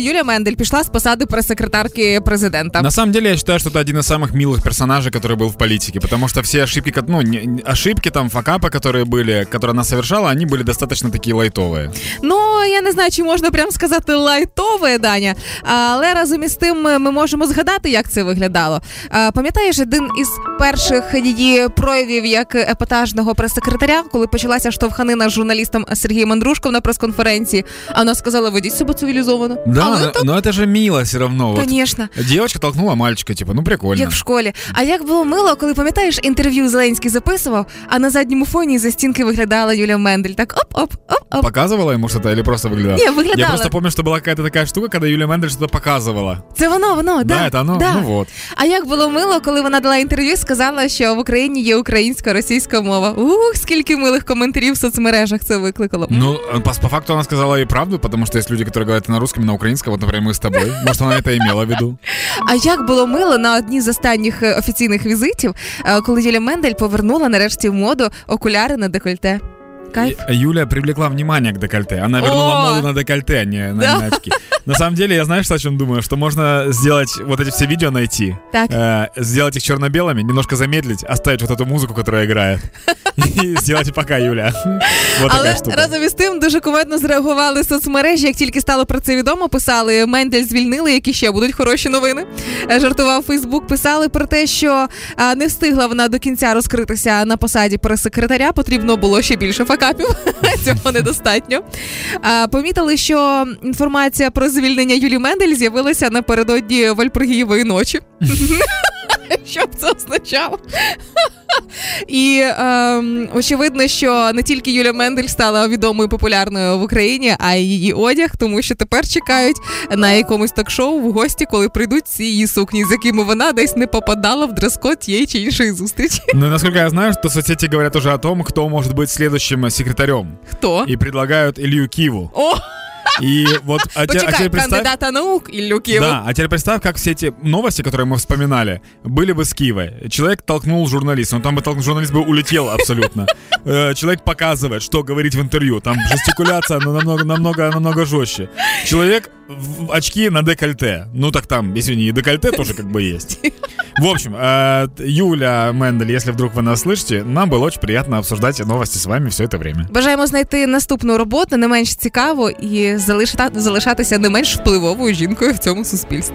Юлия Мендель пришла с посады пресс-секретарки президента. На самом деле, я считаю, что это один из самых милых персонажей, который был в политике, потому что все ошибки, факапы, которые она совершала, они были достаточно такие лайтовые. Ну, я не знаю, чи можна прям сказати лайтове, Даня, але разом із тим ми можемо згадати, як це виглядало. Пам'ятаєш один із перших її проявів як епатажного прес-секретаря, коли почалася штовханина з журналістом Сергієм Мандрушком на прес-конференції, а вона сказала: «Ведіть себе цивілізовано». Да. Но это же мило все равно. Конечно. Вот. Девочка толкнула мальчика, типа, ну прикольно. Як в школі. А як було мило, коли, пам'ятаєш, інтерв'ю Зеленський записував, а на задньому фоні за стінки виглядала Юлія Мендель. Так оп-оп-оп-оп. Показувала йому что-то или просто выглядела? Не, выглядела. Я просто помню, что была какая-то такая штука, когда Юлія Мендель что-то показывала. Це воно, да? Да, это оно, да. Ну вот. А як було мило, коли вона дала інтерв'ю і сказала, що в Україні є українсько-російська мова. Ух, скільки милих коментарів в соцмережах це викликало. Ну, по факту она сказала и правду, потому что есть люди, которые говорят на русском, на украинском. Вот, например, мы с тобой. Может, она это имела в виду. А як було мило на одній з останніх офіційних візитів, коли Юлія Мендель повернула нарешті в моду окуляри на декольте. Кайф. Юля привлекла внимание к декольте. Она вернула моду на декольте, а не на очки. На самом деле, я знаешь, о чем думаю? Что можно сделать вот эти все видео найти, сделать их черно-белыми, немножко замедлить, оставить вот эту музыку, которая играет. І зробити пока, Юля. Але разом із тим дуже кумедно зреагували соцмережі. Як тільки стало про це відомо, писали: «Мендель звільнили, які ще будуть хороші новини». Жартував Фейсбук, писали про те, що не встигла вона до кінця розкритися на посаді прес-секретаря, потрібно було ще більше факапів, цього недостатньо. Помітили, що інформація про звільнення Юлії Мендель з'явилася напередодні Вальпургієвої ночі. Що б це означало? І очевидно, що не тільки Юлія Мендель стала відомою популярною в Україні, а й її одяг, тому що тепер чекають на якомусь ток-шоу в гості, коли прийдуть всі її сукні, з якими вона десь не попадала в дрес-код тієї чи іншої зустрічі. Ну, наскільки я знаю, то соцсети говорять уже о том, хто може бути слідчим секретарем. Хто? І предлагають Илью Киву. О! И вот, Почекай, кандидата наук Илью Киву. Да, а теперь представь, как все эти новости, которые мы вспоминали, были бы с Кивой. Человек толкнул журналиста, но там бы журналист бы улетел абсолютно. Человек показывает, что говорить в интервью. Там жестикуляция намного жестче. Человек в очки на декольте. Ну так там, если не декольте, тоже как бы есть. В общем, Юля Мендель, если вдруг вы нас слышите, нам было очень приятно обсуждать новости с вами все это время. Бажаємо знайти наступну роботу, не менш цікаву, і залишатися не менш впливовою жінкою в цьому суспільстві.